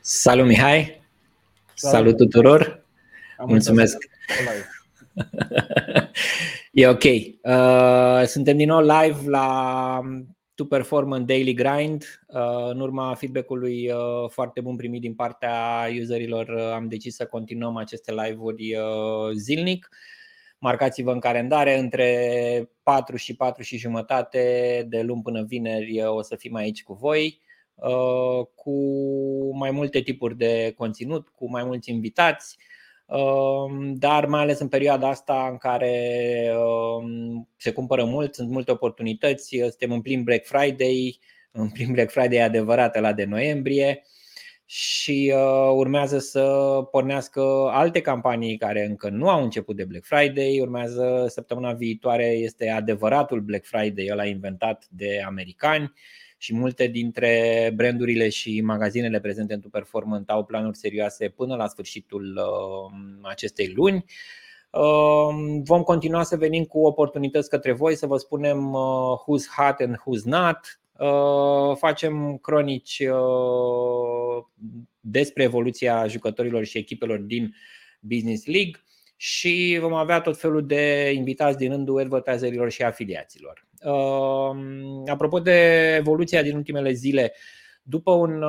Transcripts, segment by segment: Salut, Mihai! Salut tuturor! Mulțumesc! E ok. Suntem din nou live la To perform în Daily Grind. În urma feedback-ului foarte bun primit din partea userilor, am decis să continuăm aceste live-uri zilnic. Marcați-vă în calendare, între 4 și 4 și jumătate, de luni până vineri, o să fim aici cu voi, cu mai multe tipuri de conținut, cu mai mulți invitați, dar mai ales în perioada asta în care se cumpără mult, sunt multe oportunități, suntem în plin Black Friday, adevărat ăla de noiembrie, și urmează să pornească alte campanii care încă nu au început de Black Friday. Urmează săptămâna viitoare, este adevăratul Black Friday, ăla inventat de americani. Și multe dintre brandurile și magazinele prezente în 2Performant au planuri serioase până la sfârșitul acestei luni. Vom continua să venim cu oportunități către voi, să vă spunem who's hot and who's not. Facem cronici despre evoluția jucătorilor și echipelor din Business League și vom avea tot felul de invitați din rândul advertiserilor și afiliaților. Apropo de evoluția din ultimele zile, după un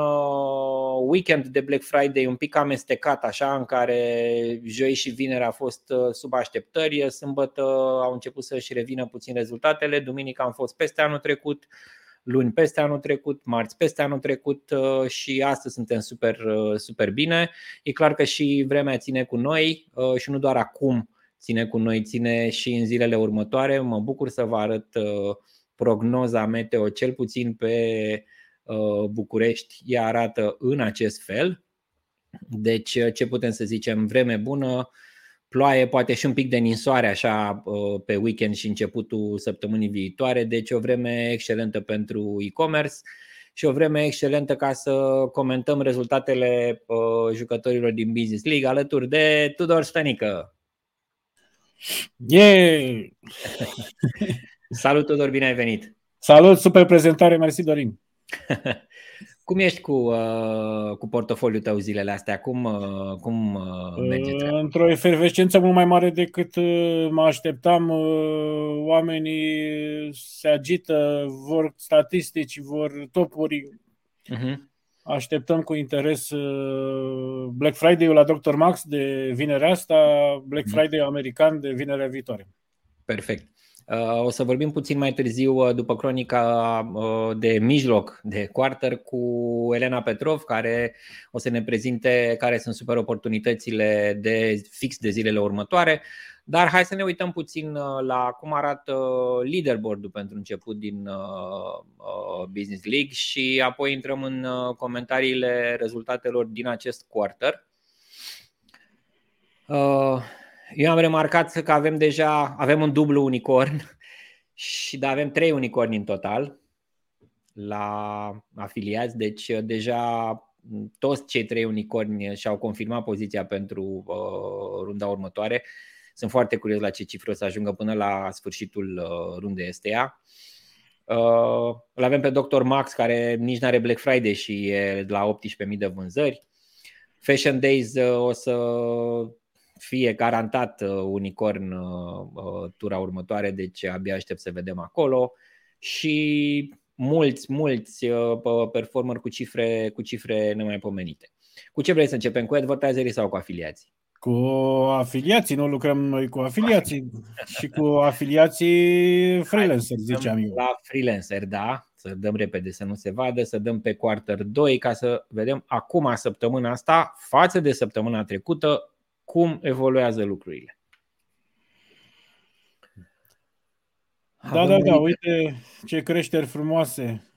weekend de Black Friday un pic amestecat așa, în care joi și vineri a fost sub așteptări, sâmbătă au început să-și revină puțin rezultatele, duminică am fost peste anul trecut, luni peste anul trecut, marți peste anul trecut și astăzi suntem super bine. E clar că și vremea ține cu noi și nu doar acum ține cu noi, ține și în zilele următoare. Mă bucur să vă arăt prognoza meteo, cel puțin pe București. Ea arată în acest fel. Deci ce putem să zicem? Vreme bună, ploaie, poate și un pic de ninsoare așa pe weekend și începutul săptămânii viitoare. Deci o vreme excelentă pentru e-commerce și o vreme excelentă ca să comentăm rezultatele jucătorilor din Business League alături de Tudor Stănică. Yeah. Salut, Tudor, bine ai venit. Salut, super prezentare, mersi, Dorin. Cum ești cu portofoliul tău zilele astea? Cum merge treaba? Într-o efervescență mult mai mare decât mă așteptam. Oamenii se agită, vor statistici, vor topuri. Așteptăm cu interes Black Friday-ul la Dr. Max de vinerea asta, Black Friday american de vinerea viitoare. Perfect. O să vorbim puțin mai târziu, după cronica de mijloc, de quarter, cu Elena Petrov, care o să ne prezinte care sunt super oportunitățile de fix de zilele următoare. Dar hai să ne uităm puțin la cum arată leaderboard-ul pentru început din Business League și apoi intrăm în comentariile rezultatelor din acest quarter. Eu am remarcat că avem un dublu unicorn, dar avem 3 unicorni în total la afiliați, deci deja toți cei 3 unicorni și-au confirmat poziția pentru runda următoare. Sunt foarte curios la ce cifre o să ajungă până la sfârșitul rundei esteia. Îl avem pe Dr. Max, care nici n-are Black Friday și e la 18.000 de vânzări. Fashion Days o să fie garantat unicorn tura următoare, deci abia aștept să vedem acolo. Și mulți performeri cu cifre nemaipomenite. Cu ce vrei să începem? Cu advertiserii sau cu afiliații? Cu afiliații, nu lucrăm noi cu afiliații și cu afiliații freelancer, ziceam eu. La freelancer, da, să dăm repede să nu se vadă, să dăm pe quarter 2 ca să vedem acum, săptămâna asta, față de săptămâna trecută, cum evoluează lucrurile. Da, uite ce creșteri frumoase.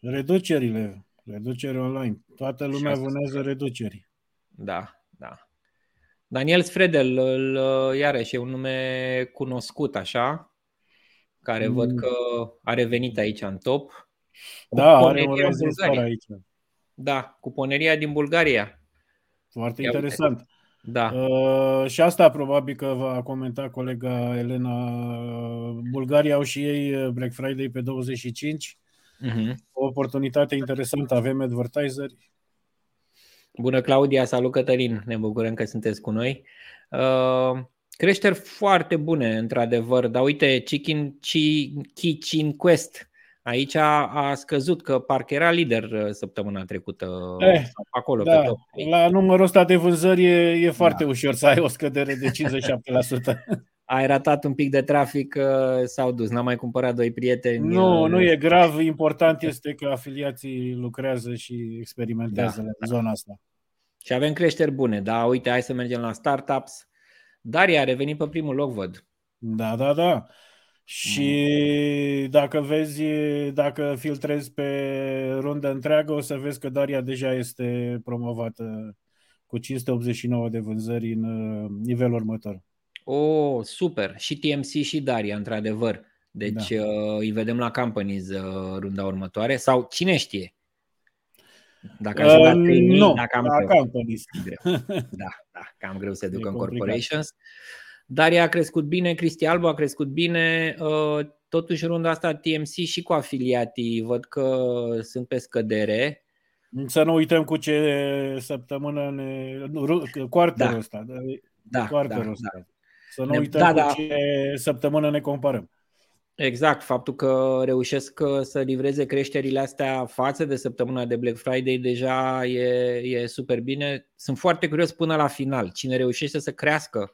Reducerile, reducere online. Toată lumea vânează reduceri. Da. Daniel Sfredel, iarăși e un nume cunoscut așa, care văd că a revenit aici în top. Da, are un rezistor aici. Da, Cuponeria din Bulgaria. Foarte interesant. Da. Și asta probabil că va comenta colega Elena. Bulgaria au și ei Black Friday pe 25. O oportunitate interesantă, avem advertiseri. Bună, Claudia, salut, Cătălin, ne bucurăm că sunteți cu noi. Creșteri foarte bune, într-adevăr, dar uite, Kitchen Quest aici a scăzut, că parcă era lider săptămâna trecută acolo. Da, pe top. La numărul ăsta de vânzări e foarte ușor să ai o scădere de 57%. Ai ratat un pic de trafic, s-au dus, n-am mai cumpărat doi prieteni. Nu e grav, important este că afiliații lucrează și experimentează în zona asta. Și avem creșteri bune, da, uite, hai să mergem la startups. Daria a revenit pe primul loc, văd. Da. Și dacă vezi, dacă filtrezi pe rundă întreagă, o să vezi că Daria deja este promovată cu 589 de vânzări în nivelul următor. Oh, super! Și TMC și Daria, într-adevăr. Deci îi vedem la companies runda următoare. Sau cine știe? Dacă aș vrea 3.000, la companies. Da, cam greu să duc în corporations. Daria a crescut bine, Cristi Albu a crescut bine. Totuși, runda asta TMC și cu afiliatii văd că sunt pe scădere. Să nu uităm cu ce săptămână quarterul ăsta. Da. Să nu uităm cu ce săptămână ne comparăm. Exact, faptul că reușesc să livreze creșterile astea față de săptămâna de Black Friday deja e super bine. Sunt foarte curios până la final. Cine reușește să crească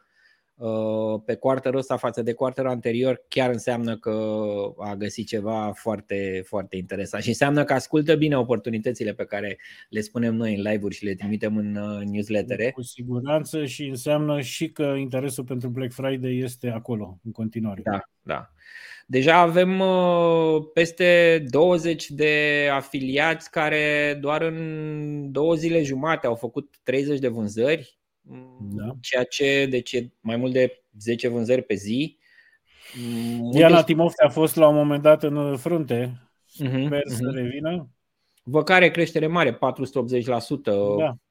pe quarterul ăsta față de quarterul anterior, chiar înseamnă că a găsit ceva foarte, foarte interesant. Și înseamnă că ascultă bine oportunitățile pe care le spunem noi în live-uri și le trimitem în newslettere. Cu siguranță, și înseamnă și că interesul pentru Black Friday este acolo în continuare. Da. Deja avem peste 20 de afiliați care doar în 2 zile jumate au făcut 30 de vânzări. Ceea ce, deci, e mai mult de 10 vânzări pe zi. Iana Timofte a fost la un moment dat în frunte. Sper să revină. Văcare, creștere mare, 480%,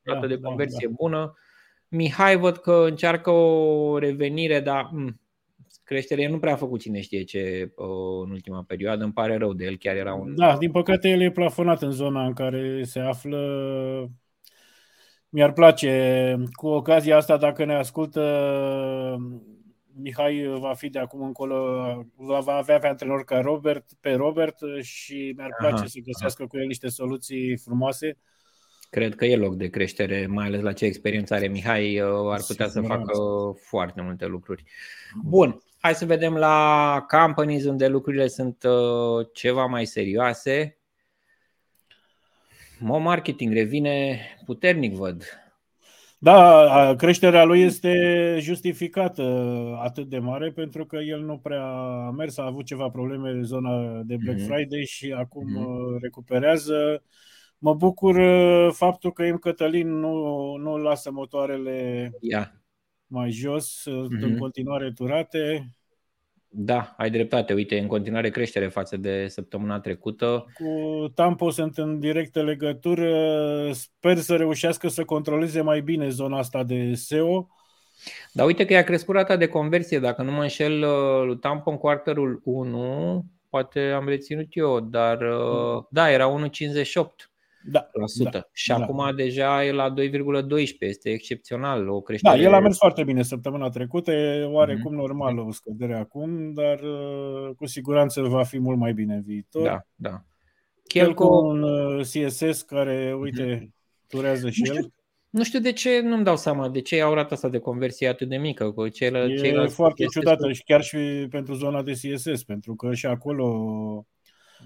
rată de conversie bună. Mihai văd că încearcă o revenire, dar creșterea nu prea a făcut cine știe ce în ultima perioadă. Îmi pare rău de el, chiar era un... Da, din păcate el e plafonat în zona în care se află. Mi-ar place, cu ocazia asta, dacă ne ascultă, Mihai va fi de acum încolo, va avea pe antrenor ca Robert și mi-ar place să găsească cu el niște soluții frumoase. Cred că e loc de creștere, mai ales la ce experiență are Mihai, ar putea să facă foarte multe lucruri. Bun, hai să vedem la companies unde lucrurile sunt ceva mai serioase. Marketing revine puternic, văd. Da, creșterea lui este justificată atât de mare pentru că el nu prea a mers, a avut ceva probleme în zona de Black Friday și acum recuperează. Mă bucur faptul că Cătălin nu lasă motoarele mai jos, sunt în continuare turate. Da, ai dreptate. Uite, în continuare creștere față de săptămâna trecută. Cu Tampo sunt în directă legătură. Sper să reușească să controleze mai bine zona asta de SEO. Dar uite că i-a crescut rata de conversie. Dacă nu mă înșel, lui Tampo în quarterul 1, poate am reținut eu, dar da, era 1,58%. Da. Și acum deja e la 2,12%. Este excepțional, o creștere. Da, el a mers foarte bine săptămâna trecută. E oarecum normal o scădere acum, dar cu siguranță va fi mult mai bine în viitor. Da. Chelco, un CSS care, uite, turează și el. Nu știu de ce, nu-mi dau seama de ce au rata asta de conversie atât de mică. Cu e foarte ciudată și chiar și pentru zona de CSS, pentru că și acolo...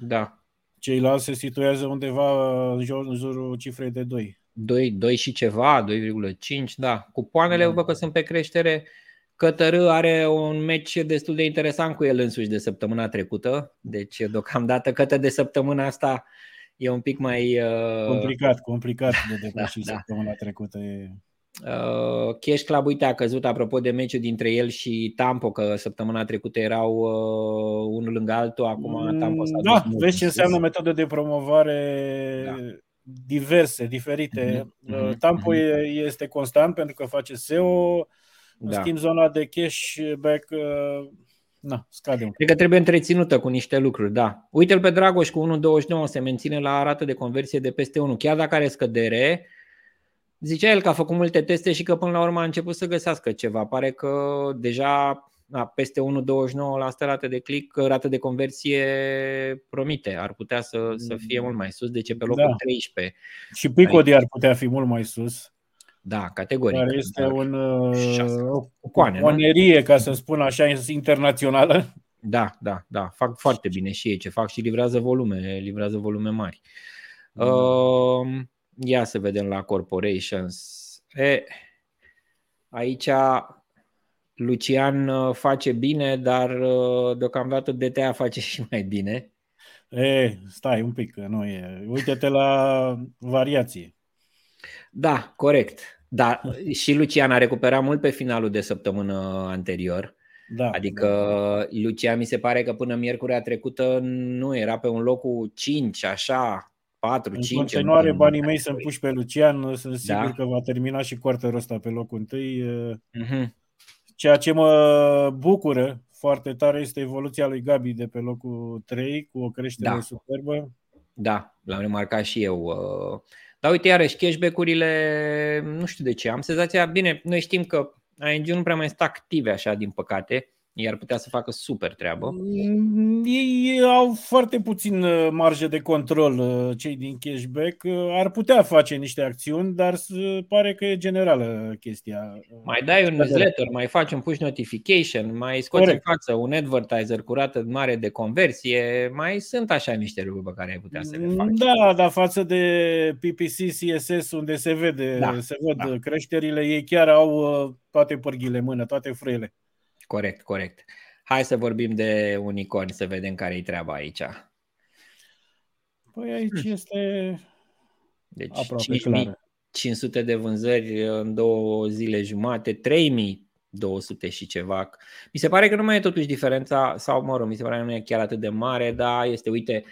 Da. Ceilalți se situează undeva în jurul cifrei de 2 și ceva, 2,5, da. Cupoanele văd că sunt pe creștere. Cătărâ are un meci destul de interesant cu el însuși de săptămâna trecută. Deci deocamdată cătă de săptămâna asta e un pic mai... Complicat de depășit săptămâna trecută. Cash Club, uite, a căzut, apropo de meciul dintre el și Tampo, că săptămâna trecută erau unul lângă altul, acum Tampo s-a dus. Da, vezi ce înseamnă metode de promovare, da, diverse, diferite. Tampo este constant pentru că face SEO, în schimb zona de cashback scade. Cred că trebuie întreținută cu niște lucruri, da. Uite-l pe Dragoș cu 1.29, se menține la rată de conversie de peste 1, chiar dacă are scădere. Zicea el că a făcut multe teste și că până la urmă a început să găsească ceva. Pare că deja peste 1.29 la asta rată de click, rată de conversie promite. Ar putea să fie mult mai sus, deci pe locul 13. Și Picodi ar putea fi mult mai sus. Da, categoric. Care este o cuponerie, ca să spun așa, internațională. Da, da, da. Fac foarte bine și ei ce fac și livrează volume mari. Ia să vedem la Corporations. Aici Lucian face bine, dar deocamdată DTA face și mai bine. Stai un pic, că nu e. Uite-te la variații. Da, corect. Da, și Lucian a recuperat mult pe finalul de săptămână anterior. Da, adică da. Lucian mi se pare că până miercurea trecută nu era pe un locul 5, așa. 4, în 5, continuare banii mei sunt puși pe Lucian, sunt sigur că va termina și quarterul ăsta pe locul 1. Ceea ce mă bucură foarte tare este evoluția lui Gabi de pe locul 3 cu o creștere superbă. Da, l-am remarcat și eu. Dar uite, iarăși cashback-urile, nu știu de ce, am senzația, bine, noi știm că ANG-ul nu prea mai sunt active așa, din păcate. Iar putea să facă super treabă. Ei au foarte puțin marjă de control, cei din cashback. Ar putea face niște acțiuni, dar se pare că e generală chestia. Mai dai un newsletter, mai faci un push notification, mai scoți în față un advertiser cu rată mare de conversie. Mai sunt așa niște lucruri pe care ai putea să le faci. Da, dar față de PPC, CSS, unde se văd creșterile, ei chiar au toate pârghile în mână, toate frâiele. Corect, corect. Hai să vorbim de unicorn, să vedem care-i treaba aici. Păi aici este deci aproape clar. 5.500 de vânzări în 2 zile jumate, 3.200 și ceva. Mi se pare că nu mai e totuși diferența, sau mă rog, mi se pare că nu e chiar atât de mare, dar este, uite,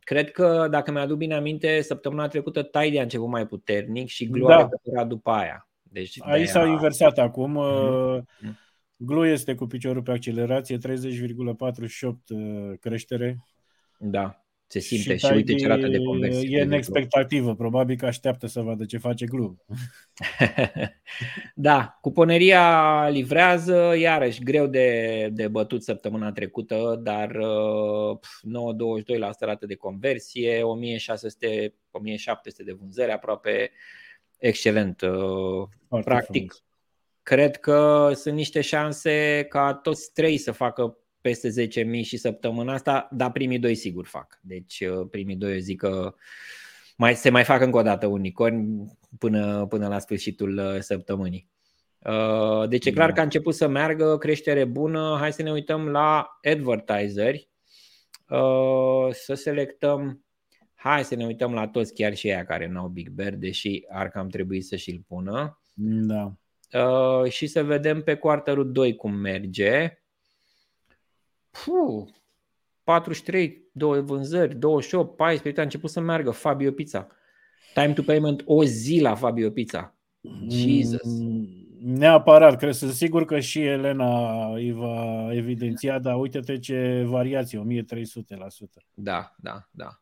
cred că, dacă mi-aduc bine aminte, săptămâna trecută Tidy a început mai puternic și GLU a recuperat după aia. Deci aici s-a inversat acum. GLU este cu piciorul pe accelerație, 30,48 creștere. Da, se simte și uite ce rată de conversie. E în expectativă, probabil că așteaptă să vadă ce face GLU. Da, cuponeria livrează, iarăși greu de bătut săptămâna trecută, dar 9,22 la asta rată de conversie, 1.600-1.700 de vânzări aproape. Excelent. Foarte practic, frumos. Cred că sunt niște șanse ca toți trei să facă peste 10.000 și săptămâna asta, dar primii doi sigur fac. Deci primii doi, eu zic că se mai fac încă o dată unicorni până la sfârșitul săptămânii. Deci e clar că a început să meargă, creștere bună. Hai să ne uităm la advertiseri. Să selectăm. Hai să ne uităm la toți, chiar și aia care n-au Big Bear, deși ar cam trebui să și-l pună. Da. Și să vedem pe quarterul 2 cum merge. 43, 2 vânzări, 28, 14, a început să meargă Fabio Pizza. Time to payment o zi la Fabio Pizza. Jesus. Neapărat, cred, sunt sigur că și Elena îi va evidenția, dar uite-te ce variație, 1300%. Da, da, da.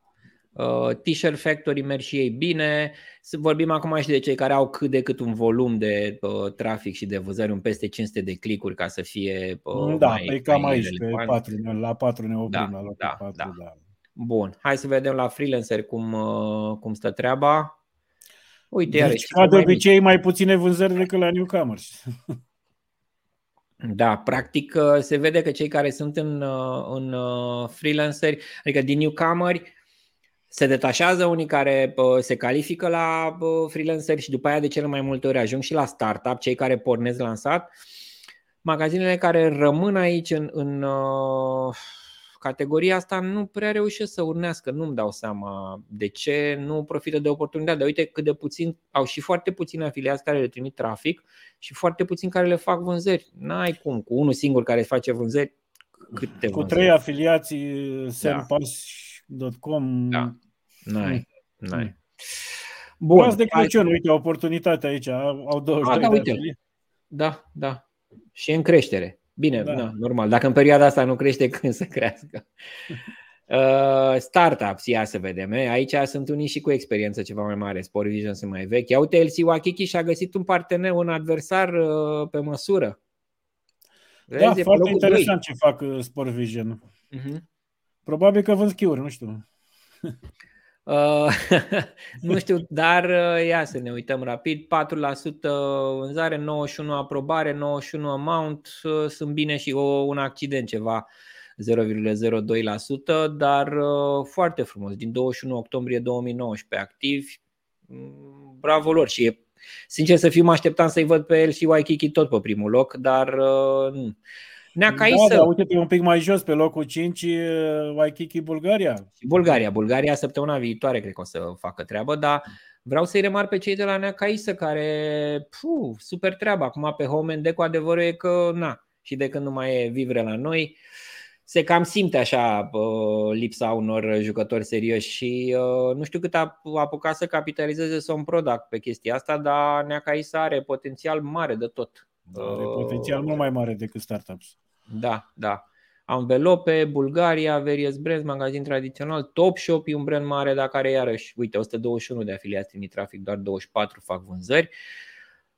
T-shirt factory merg și ei bine. Vorbim acum și de cei care au cât de cât un volum de trafic și de vânzări, un peste 500 de clicuri ca să fie mai cam aici, relevant. Pe 4, la 4 ne oprim, la locul 4. Da. Bun, hai să vedem la freelancer cum stă treaba. Uite, deci, ca de obicei, mai puține vânzări decât la newcomers. Da, practic se vede că cei care sunt în freelanceri, adică din newcomeri, se detașează unii care se califică la freelanceri și după aia de cele mai multe ori ajung și la startup, cei care pornesc lansat. Magazinele care rămân aici, categoria asta nu prea reușesc să urnească, nu-mi dau seama de ce, nu profită de oportunitate, dar uite cât de puțin, au și foarte puțini afiliați care le trimit trafic și foarte puțini care le fac vânzări. N-ai cum, cu unul singur care îți face vânzări, câte cu vânzări? 3 afiliații, serpas.com. Da, n-ai. Bun. Pas de Crăciun, uite, oportunitatea aici, au 23 de afiliați. Da. Și în creștere. Bine, da, normal. Dacă în perioada asta nu crește, când să crească? Startups, ia să vedem. Aici sunt unii și cu experiență ceva mai mare. Sport Vision sunt mai vechi. Ia uite, El Wakiki și-a găsit un partener, un adversar pe măsură. Da, vezi, foarte interesant ce fac Sport Vision. Uh-huh. Probabil că vând schiuri, nu știu. Nu știu, dar ia să ne uităm rapid. 4% vânzare, 91 aprobare, 91 amount. Sunt bine și un accident ceva, 0,02%, dar foarte frumos. Din 21 octombrie 2019 activi. Bravo lor și sincer să fiu, mă așteptam să-i văd pe el și Waikiki tot pe primul loc, dar nu. Neacaisa. Da, uite-te un pic mai jos, pe locul 5, Waikiki, Bulgaria, săptămâna viitoare cred că o să facă treabă, dar vreau să-i remar pe cei de la Neacaisa care, super treabă, acum pe Home and Deco, adevărul e că, și de când nu mai e vivre la noi, se cam simte așa lipsa unor jucători serioși și nu știu cât a apucat să capitalizeze Son Product pe chestia asta, dar Neacaisa are potențial mare de tot. Are potențial mult mai mare decât startups. Da. Anvelope, Bulgaria, Various Brands, magazin tradițional, Topshop e un brand mare, dar care iarăși, uite, 121 de afiliați trimit trafic, doar 24 fac vânzări.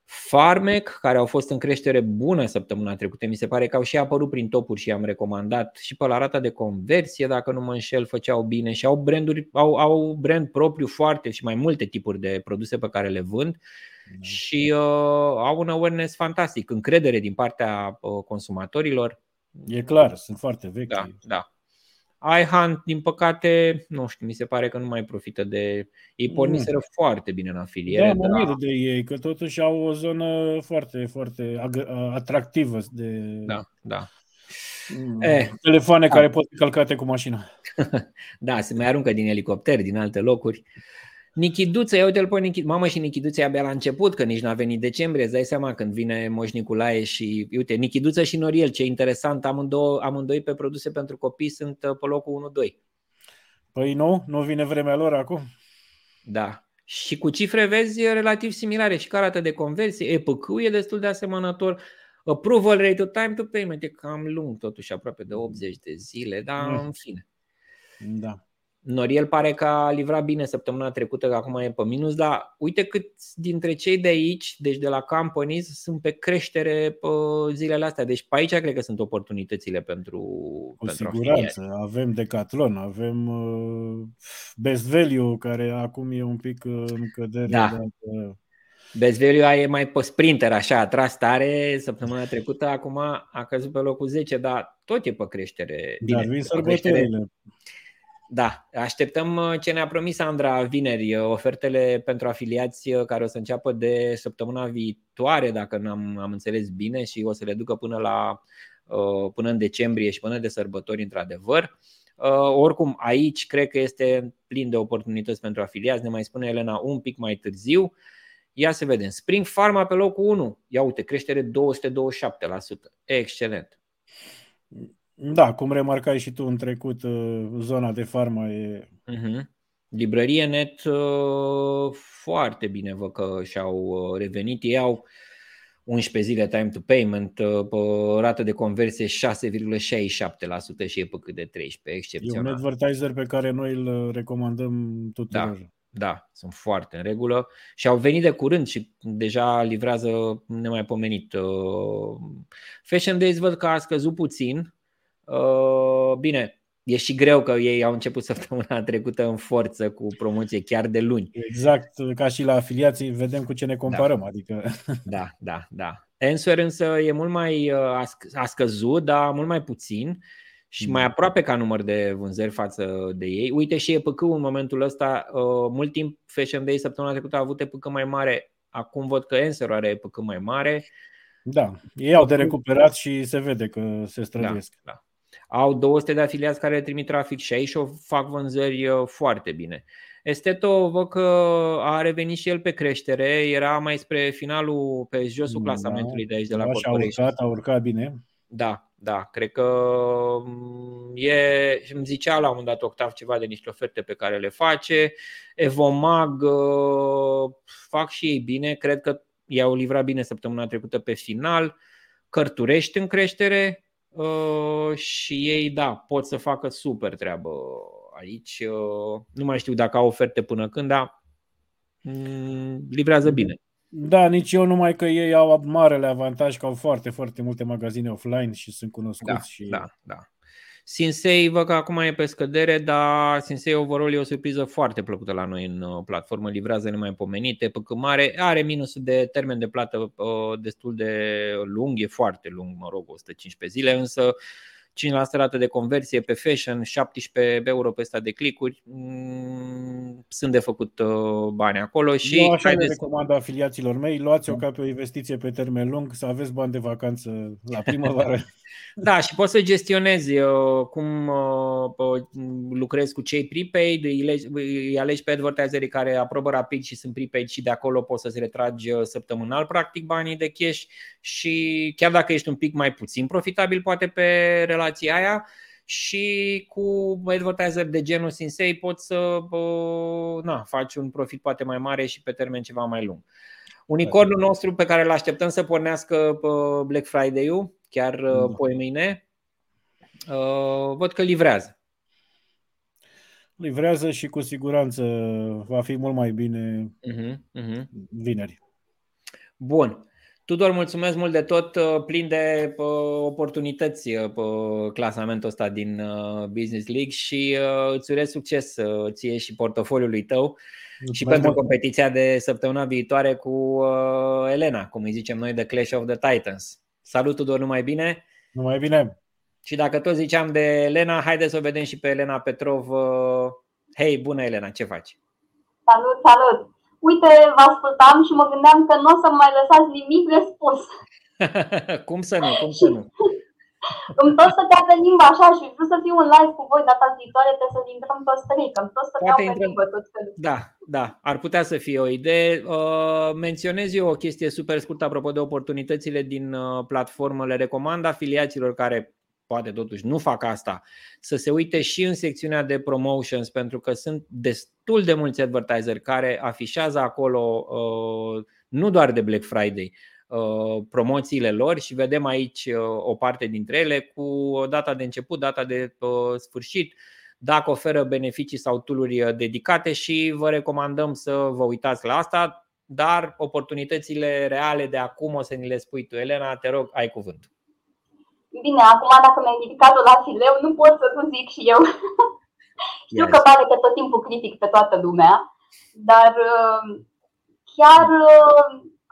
Farmec, care au fost în creștere bună săptămâna trecută, mi se pare că au și apărut prin topuri și am recomandat și pe la rata de conversie, dacă nu mă înșel, făceau bine și au branduri, au brand propriu foarte și mai multe tipuri de produse pe care le vând. Și au un awareness fantastic, încredere din partea consumatorilor. E clar, sunt foarte vechi. Da. iHunt, din păcate, nu știu, mi se pare că nu mai profită de... Ei porniseră foarte bine în afiliere. Da, mă mir de ei, că totuși au o zonă foarte, foarte atractivă de... Da. Telefoane care pot fi călcate cu mașina. Da, se mai aruncă din elicopter, din alte locuri. Nichiduță, ia uite-l pe Nichiduță. Mamă, și Nichiduță abia la început, că nici n-a venit decembrie. Îți dai seama când vine Moș Niculae și, uite, Nichiduță și Noriel, ce interesant, amândoi pe produse pentru copii sunt pe locul 1-2. Păi nu vine vremea lor acum. Da. Și cu cifre, vezi, relativ similare. Și ca rată de conversie, EPQ e destul de asemănător. Approval rate, time to payment e cam lung, totuși, aproape de 80 de zile, dar în fine. Da. Noriel pare că a livrat bine săptămâna trecută, că acum e pe minus, dar uite cât dintre cei de aici, deci de la companies, sunt pe creștere pe zilele astea. Deci pe aici cred că sunt oportunitățile pentru siguranță. Afiliere. Avem Decathlon, avem Best Value, care acum e un pic în cădere. Da. Best Value e mai pe sprinter, așa, a tras tare săptămâna trecută, acum a căzut pe locul 10, dar tot e pe creștere. Bine, dar vin sărbătorile. Da, așteptăm ce ne-a promis Andra vineri, ofertele pentru afiliați care o să înceapă de săptămâna viitoare, dacă am înțeles bine, și o să le ducă până în decembrie și până de sărbători, într-adevăr. Oricum, aici cred că este plin de oportunități pentru afiliați, ne mai spune Elena un pic mai târziu. Ia să vedem, Spring Pharma pe locul 1, ia uite, creștere 227%, excelent. Da, cum remarcai și tu în trecut, zona de farmă e... Librărie net, foarte bine văd că și-au revenit. Ei au 11 zile time to payment, rată de conversie 6,67% și e pe cât de 13, excepțional. E un advertiser pe care noi îl recomandăm tuturor. Da, sunt foarte în regulă și au venit de curând și deja livrează nemaipomenit. Fashion Days văd că a scăzut puțin. Bine, e și greu că ei au început săptămâna trecută în forță cu promoție chiar de luni. Exact, ca și la afiliații, vedem cu ce ne comparăm. Adică... Da. Answear însă e mult mai a scăzut, dar mult mai puțin și mai aproape ca număr de vânzări față de ei. Uite și EPC-ul în momentul ăsta, mult timp Fashion Day săptămâna trecută a avut EPC mai mare. Acum văd că Answear are EPC mai mare. Da, ei au de recuperat și se vede că se străduiesc. Da. Au 200 de afiliați care trimit trafic și aici o fac vânzări foarte bine. Esteto văd că a revenit și el pe creștere, era mai spre finalul, pe josul clasamentului de aici de la Corporation. A urcat bine. Da, cred că îmi zicea la un moment dat Octav ceva de niște oferte pe care le face. Evomag fac și ei bine, cred că i-au livrat bine săptămâna trecută pe final. Cărturești în creștere. Și ei, da, pot să facă super treabă aici. Nu mai știu dacă au oferte până când, dar livrează bine. Da, nici eu, numai că ei au marele avantaj că au foarte, foarte multe magazine offline și sunt cunoscuți. Da. Sinsay văd că acum e pe scădere, dar Sinsay overall e o surpriză foarte plăcută la noi în platformă. Livrează nemaipomenite, păcă mare, are minusul de termen de plată destul de lung, e foarte lung, 115 zile, însă 5% rată de conversie pe fashion, 17 euro pe ăsta de clicuri, sunt de făcut bani acolo. Și eu așa le recomand afiliaților mei, luați-o ca pe o investiție pe termen lung, să aveți bani de vacanță la primăvară. Da, și poți să gestionezi cum lucrezi cu cei prepaid, îi alegi pe advertiserii care aprobă rapid și sunt prepaid și de acolo poți să-ți retragi săptămânal practic banii de cash și chiar dacă ești un pic mai puțin profitabil poate pe relația aia și cu advertiser de genul Sinsay poți să faci un profit poate mai mare și pe termen ceva mai lung. Unicornul nostru pe care îl așteptăm să pornească Black Friday-ul chiar poimâine, văd că livrează. Livrează și cu siguranță va fi mult mai bine vineri. Bun. Tudor, mulțumesc mult de tot, plin de oportunități pe clasamentul ăsta din Business League și îți urez succes ție și portofoliului tău și pentru competiția de săptămâna viitoare cu Elena, cum îi zicem noi, The Clash of the Titans. Salut, Tudor, numai bine! Numai bine! Și dacă tot ziceam de Elena, haideți să o vedem și pe Elena Petrov. Hei, bună Elena, ce faci? Salut, salut! Uite, vă ascultam și mă gândeam că nu o să mai lăsați nimic de spus. Cum să nu? Îmi tot stătea pe limba așa și vreau să fiu în live cu voi data viitoare, trebuie să intrăm tot stănică. Îmi tot stăteau pe limba tot felul. Da, ar putea să fie o idee. Menționez eu o chestie super scurtă apropo de oportunitățile din platformă. Le recomand afiliaților care poate totuși nu fac asta, să se uite și în secțiunea de promotions, pentru că sunt destul de mulți advertiseri care afișează acolo nu doar de Black Friday promoțiile lor și vedem aici o parte dintre ele cu data de început, data de sfârșit, dacă oferă beneficii sau tool-uri dedicate și vă recomandăm să vă uitați la asta, dar oportunitățile reale de acum o să ni le spui tu, Elena, te rog, ai cuvântul. Bine, acum dacă mi-ai ridicat-o la fileu, nu pot să nu zic și eu. Știu că pare că tot timpul critic pe toată lumea, dar chiar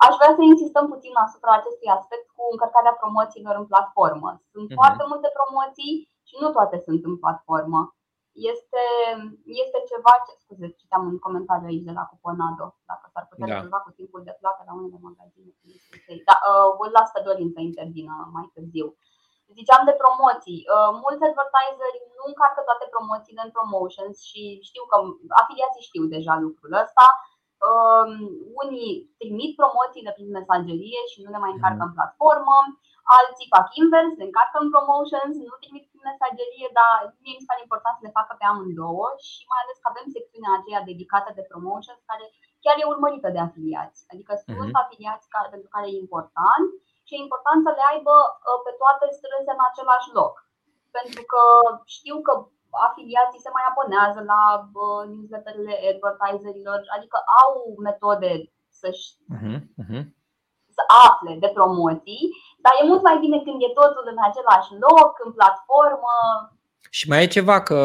aș vrea să insistăm puțin asupra acestui aspect cu încărcarea promoțiilor în platformă. Sunt foarte multe promoții și nu toate sunt în platformă. Este ceva ce, scuze, citeam un comentariu aici de la Cuponado, dacă s-ar putea rezolva cu timpul de plată la unele magazine. Da, o las pe Dorin să intervină mai târziu. Ziceam de promoții. Mulți advertiseri nu încarcă toate promoțiile în promotions și știu că afiliații știu deja lucrul ăsta. Unii trimit promoțiile prin mesagerie și nu le mai încarcă în platformă. Alții fac invers, le încarcă în promotions, nu trimit prin mesagerie, dar mie mi se pare important să le facă pe amândouă și mai ales că avem secțiunea aceea dedicată de promotions care chiar e urmărită de afiliați. Adică sunt afiliați pentru care e important. Și e important să le aibă pe toate strânse în același loc. Pentru că știu că afiliații se mai abonează la newsletterele advertiserilor, adică au metode să afle de promoții, dar e mult mai bine când e totul în același loc, în platformă. Și mai e ceva, că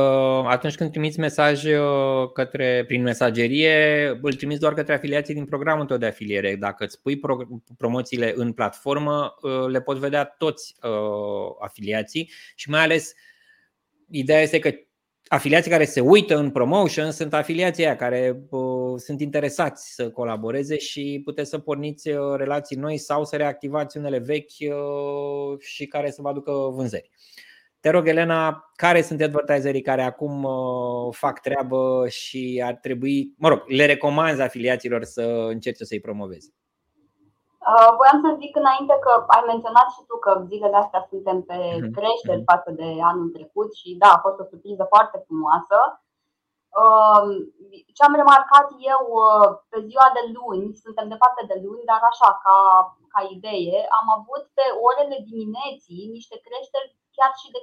atunci când trimiți mesaj prin mesagerie, îl trimiți doar către afiliații din programul tău de afiliere. Dacă îți pui promoțiile în platformă, le pot vedea toți afiliații. Și mai ales, ideea este că afiliații care se uită în promotion sunt afiliații aia care sunt interesați să colaboreze și puteți să porniți relații noi sau să reactivați unele vechi și care să vă aducă vânzări. Te rog, Elena, care sunt advertiserii care acum fac treabă și ar trebui, mă rog, le recomanzi afiliaților să încerce să-i promoveze? Voiam să zic înainte că ai menționat și tu că zilele astea suntem pe creșteri față de anul trecut și da, a fost o surpriză foarte frumoasă. Ce am remarcat eu pe ziua de luni, suntem departe de luni, dar așa, ca idee, am avut pe orele dimineții niște creșteri chiar și de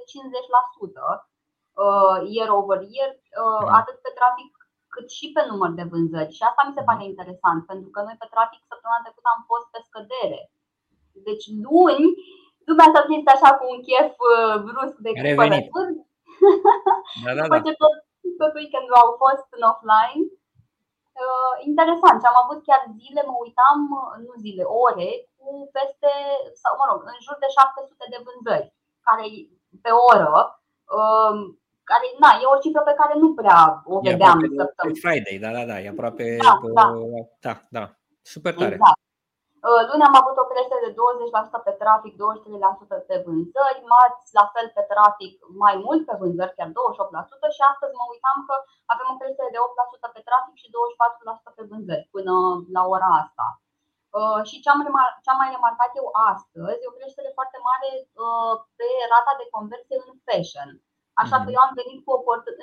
50% year over year, atât pe trafic cât și pe număr de vânzări. Și asta mi se pare interesant, pentru că noi pe trafic săptămâna trecută am fost pe scădere. Deci luni, lumea s-a prins așa cu un chef brusc de cumpărături. După ce tot weekendul au fost în offline. Interesant, și am avut chiar zile, mă uitam, nu zile, ore, cu peste, sau mă rog, în jur de 700 de vânzări care pe oră. Care, na, e o cifră pe care nu prea o vedeam săptămâna. Friday, da, e aproape. Da. Super tare. Exact. Luni am avut o creștere de 20% pe trafic, 23% pe vânzări, marți la fel pe trafic, mai mult pe vânzări, chiar 28%, și astăzi mă uitam că avem o creștere de 8% pe trafic și 24% pe vânzări până la ora asta. Și ce am mai remarcat eu astăzi e o creștere foarte mare pe rata de conversie în fashion. Așa că eu am venit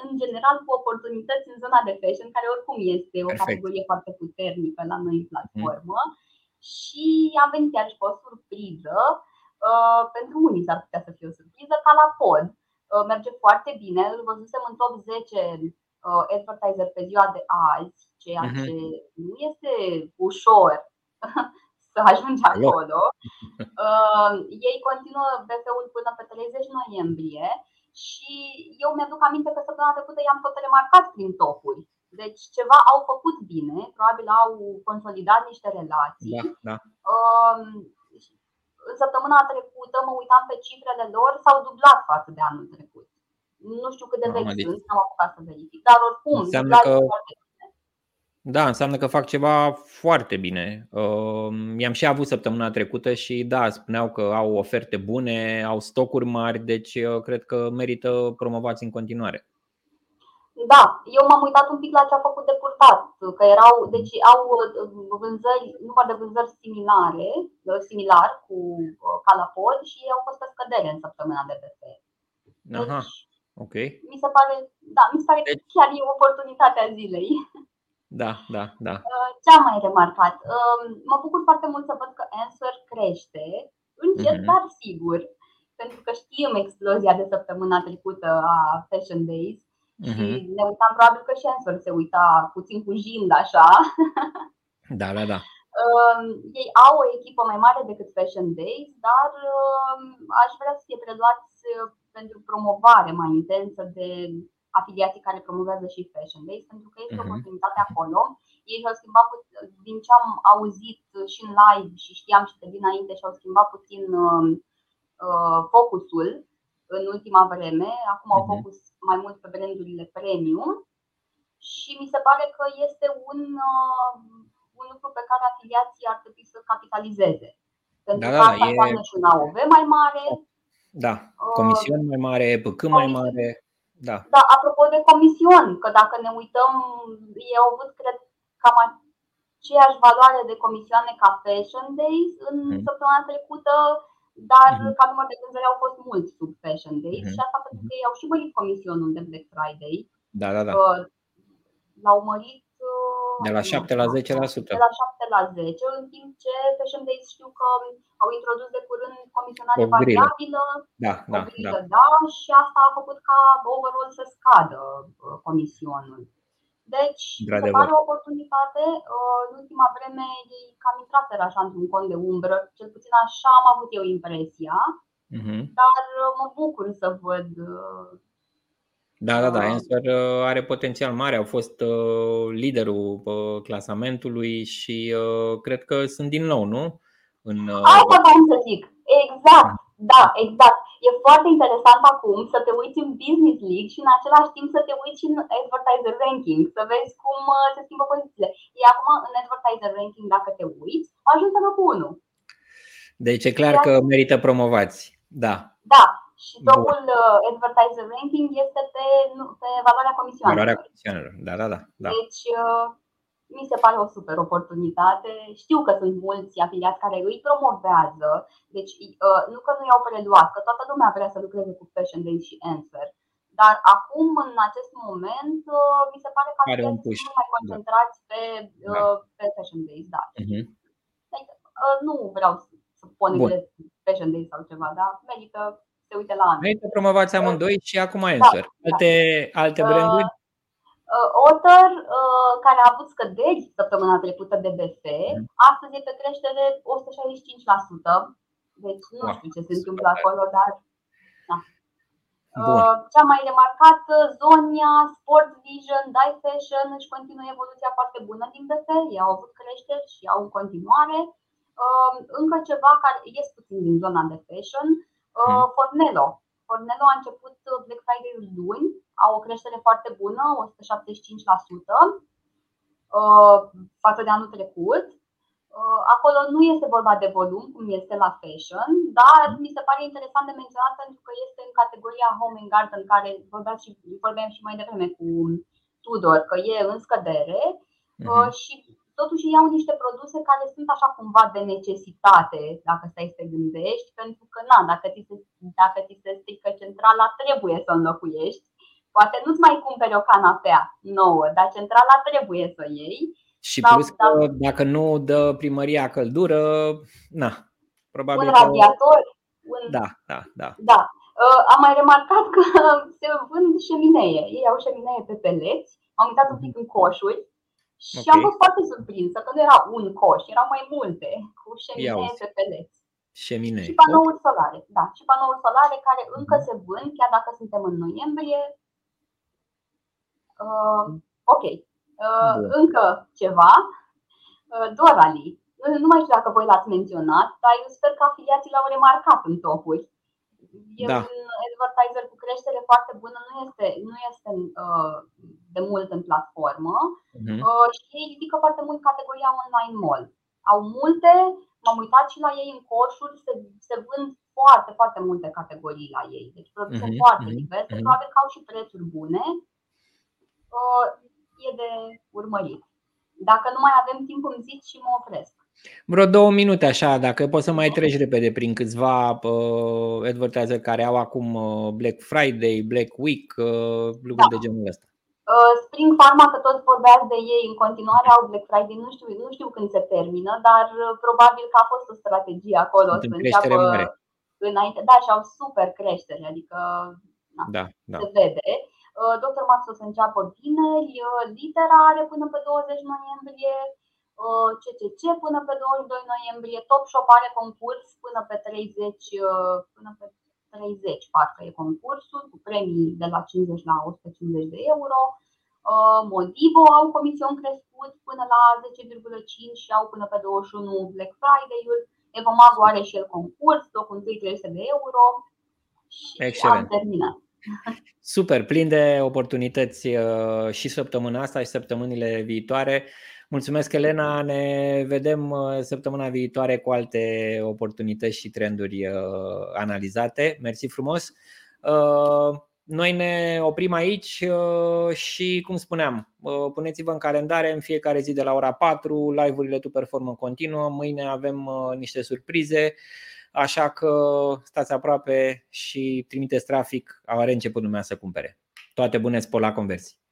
în general cu oportunități în zona de fashion, care oricum este o categorie foarte puternică la noi în platformă. Și am venit chiar și cu o surpriză, pentru unii s-ar putea să fie o surpriză, ca la pod. Merge foarte bine, îl văzusem în top 10 advertiser pe ziua de azi, ceea ce nu este ușor să ajungi acolo. Ei continuă BF-ul până pe 30 noiembrie. Și eu mi-aduc aminte că săptămâna trecută i-am tot remarcat prin topuri. Deci ceva au făcut bine, probabil au consolidat niște relații. Da. În săptămâna trecută mă uitam pe cifrele lor, s-au dublat față de anul trecut. Nu știu cât de vechi sunt, n-am apucat să verific, dar oricum înseamnă că... foarte bine. Da, înseamnă că fac ceva foarte bine. I-am și avut săptămâna trecută și da, spuneau că au oferte bune, au stocuri mari, deci cred că merită promovați în continuare. Da, eu m-am uitat un pic la ce a făcut Depurtat, că erau, deci au vânzări, număr de vânzări similar cu Calapod și ei au fost pe scădere în săptămâna de BF. Aha, deci, ok. Mi se pare că chiar e oportunitatea zilei. Da. Ce am mai remarcat? Mă bucur foarte mult să văd că Answear crește, încet, dar sigur, pentru că știm explozia de săptămâna trecută a Fashion Days. Și ne uitam, probabil că și Answear se uita puțin cu jind așa. Da. Ei au o echipă mai mare decât Fashion Days, dar aș vrea să fie preluați pentru promovare mai intensă de afiliații care promovează și Fashion Days, pentru că este o oportunitate acolo. Ei și-au schimbat, din ce am auzit și în live și știam și de dinainte, și-au schimbat puțin focusul în ultima vreme. Acum au focus mai mult pe brandurile premium și mi se pare că este un lucru pe care afiliații ar trebui să capitalizeze. Pentru că asta înseamnă și un AOV mai mare. Da, comisiuni mai mare, PK mai mare. Da, apropo de comisiuni, că dacă ne uităm, ei au avut, cred, cam aceeași valoare de comisioane ca Fashion Days în săptămâna trecută, dar ca număr de vânzări au fost mult sub Fashion Days și asta pentru că ei au și mărit comisionul de Black Friday. Da. L-au mărit de la 7 la 10%. De la 7 la 10%, în timp ce Fashion Days știu că au introdus de curând comisionare variabilă, o grilă, și asta a făcut ca overall să scadă comisionul. Deci, se pare o oportunitate. În ultima vreme ei cam intraseră așa într-un cont de umbră, cel puțin așa am avut eu impresia, dar mă bucur să văd. Da, Answear are potențial mare, au fost liderul clasamentului și cred că sunt din nou, nu? Asta vreau să zic, exact. E foarte interesant acum să te uiți în Business League și în același timp să te uiți în Advertiser Ranking, să vezi cum se schimbă pozițiile. E acum în Advertiser Ranking, dacă te uiți, ajungi pe locul 1. Deci e clar că merită promovați. Da. Și topul advertiser ranking este pe valoarea comisioanelor. Valoarea comisioanelor, da. Deci mi se pare o super oportunitate. Știu că sunt mulți afiliați care îi promovează. Deci nu că nu i-au preluat, că toată lumea vrea să lucreze cu Fashion Day și Answear. Dar acum, în acest moment, mi se pare că afiliații sunt mai concentrați pe Fashion Days, da. Deci, nu vreau să pun Fashion Days sau ceva, dar merită să se uite la anul. Merită promovați amândoi și acum Answear. Da, alte branduri? Otter, care a avut scăderi săptămâna trecută de BF, astăzi e pe creștere 165%. Deci nu știu ce se întâmplă acolo, dar... Da. Cea mai remarcată, Zonia, Sport Vision, Dai Fashion își continuă evoluția foarte bună din BF. Ei au avut creșteri și au în continuare. Încă ceva care ies puțin din zona de fashion, Fornello. Fornello a început Black Friday-ul luni, au o creștere foarte bună, 175% față de anul trecut. Acolo nu este vorba de volum, cum este la fashion, dar mi se pare interesant de menționat pentru că este în categoria home and garden, în care vorbeam și mai devreme cu Tudor, că e în scădere și totuși iau niște produse care sunt așa cumva de necesitate, dacă stai să te gândești, pentru că dacă ți se strică centrala, trebuie să înlocuiești. Poate nu-ți mai cumperi o canapea nouă, dar centrala trebuie să o iei. Și plus că dacă nu dă primăria căldură, probabil un radiator. Da. Am mai remarcat că se vând șeminee. Ei au șeminee pe peleți. Am uitat un pic în coșuri și am fost foarte surprinsă că nu era un coș, erau mai multe cu șeminee pe peleți. Șeminee. Și panouri solare. Da, și panouri solare care încă se vând, chiar dacă suntem în noiembrie. Încă ceva, Dorali. Nu mai știu dacă voi l-ați menționat, dar eu sper că afiliații l-au remarcat în topuri. E un advertiser cu creștere foarte bună, nu este de mult în platformă și ei ridică foarte mult categoria online mall. Au multe, m-am uitat și la ei în coșuri, se vând foarte, foarte multe categorii la ei. Deci produse foarte diverse, probabil că au și prețuri bune. E de urmărit. Dacă nu mai avem timp, îmi zic și mă opresc. Vreo 2 minute așa, dacă poți să mai treci repede prin câțiva advertiseri care au acum Black Friday, Black Week, lucruri de genul ăsta. Spring Pharma, că toți vorbeați de ei în continuare, au Black Friday, nu știu când se termină, dar probabil că a fost o strategie acolo. Sunt creștere mare. Înainte, și au super creștere, adică se vede. Dr. Max o să înceapă vineri, Litera are până pe 20 noiembrie, CCC până pe 22 noiembrie, Topshop are concurs până pe 30, parcă e concursul, cu premii de la 50 la 150 de euro. Modivo au comision crescut până la 10,5 și au până pe 21 Black Friday-ul. Evomago are și el concurs, locul 1 300 de euro și am terminat. Super, plin de oportunități și săptămâna asta și săptămânile viitoare. Mulțumesc, Elena, ne vedem săptămâna viitoare cu alte oportunități și trenduri analizate. Mersi frumos. Noi ne oprim aici și, cum spuneam, puneți-vă în calendare în fiecare zi de la ora 4, live-urile To Perform continuă. Mâine avem niște surprize. Așa că stați aproape și trimiteți trafic, a reînceput lumea să cumpere. Toate bune, spor la conversii!